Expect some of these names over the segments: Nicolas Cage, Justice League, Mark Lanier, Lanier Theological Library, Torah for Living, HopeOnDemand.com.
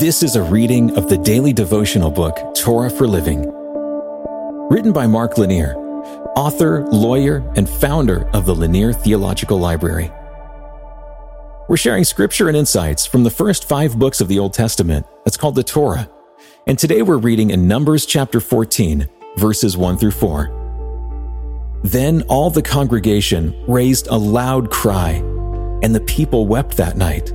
This is a reading of the daily devotional book, Torah for Living, written by Mark Lanier, author, lawyer, and founder of the Lanier Theological Library. We're sharing scripture and insights from the first 5 books of the Old Testament. That's called the Torah. And today we're reading in Numbers chapter 14, verses 1 through 4. Then all the congregation raised a loud cry, and the people wept that night.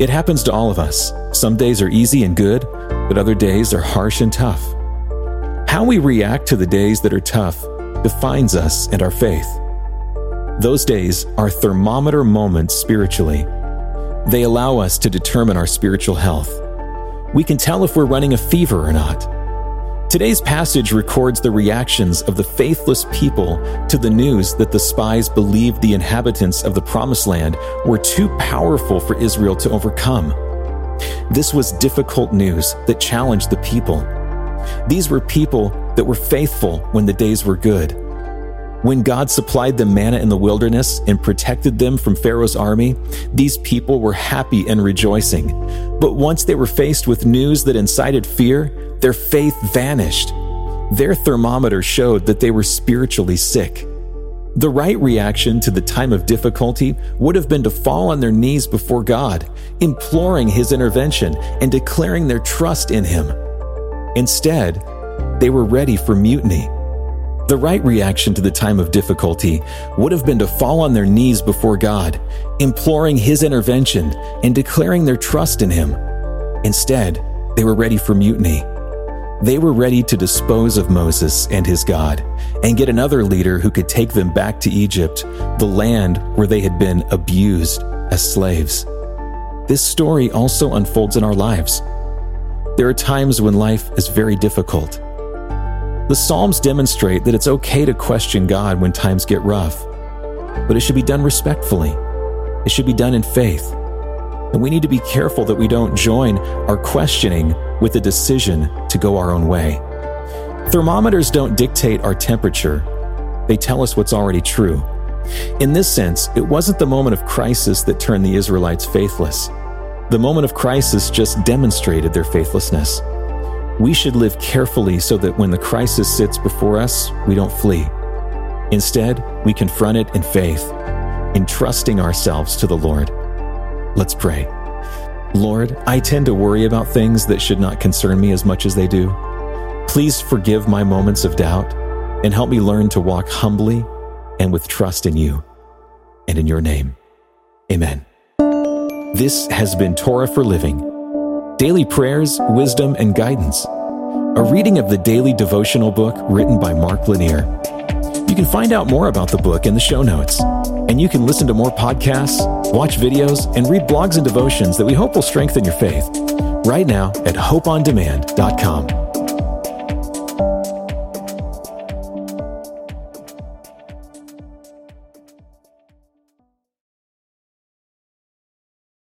It happens to all of us. Some days are easy and good, but other days are harsh and tough. How we react to the days that are tough defines us and our faith. Those days are thermometer moments spiritually. They allow us to determine our spiritual health. We can tell if we're running a fever or not. Today's passage records the reactions of the faithless people to the news that the spies believed the inhabitants of the Promised Land were too powerful for Israel to overcome. This was difficult news that challenged the people. These were people that were faithful when the days were good. When God supplied them manna in the wilderness and protected them from Pharaoh's army, these people were happy and rejoicing. But once they were faced with news that incited fear, their faith vanished. Their thermometer showed that they were spiritually sick. The right reaction to the time of difficulty would have been to fall on their knees before God, imploring His intervention and declaring their trust in Him. Instead, they were ready for mutiny. The right reaction to the time of difficulty would have been to fall on their knees before God, imploring His intervention and declaring their trust in Him. Instead, they were ready for mutiny. They were ready to dispose of Moses and his God and get another leader who could take them back to Egypt, the land where they had been abused as slaves. This story also unfolds in our lives. There are times when life is very difficult. The Psalms demonstrate that it's okay to question God when times get rough, but it should be done respectfully. It should be done in faith. And we need to be careful that we don't join our questioning with a decision to go our own way. Thermometers don't dictate our temperature. They tell us what's already true. In this sense, it wasn't the moment of crisis that turned the Israelites faithless. The moment of crisis just demonstrated their faithlessness. We should live carefully so that when the crisis sits before us, we don't flee. Instead, we confront it in faith, entrusting ourselves to the Lord. Let's pray. Lord, I tend to worry about things that should not concern me as much as they do. Please forgive my moments of doubt and help me learn to walk humbly and with trust in You and in Your name. Amen. This has been Torah for Living. Daily prayers, wisdom, and guidance. A reading of the daily devotional book written by Mark Lanier. You can find out more about the book in the show notes. And you can listen to more podcasts, watch videos, and read blogs and devotions that we hope will strengthen your faith. Right now at HopeOnDemand.com.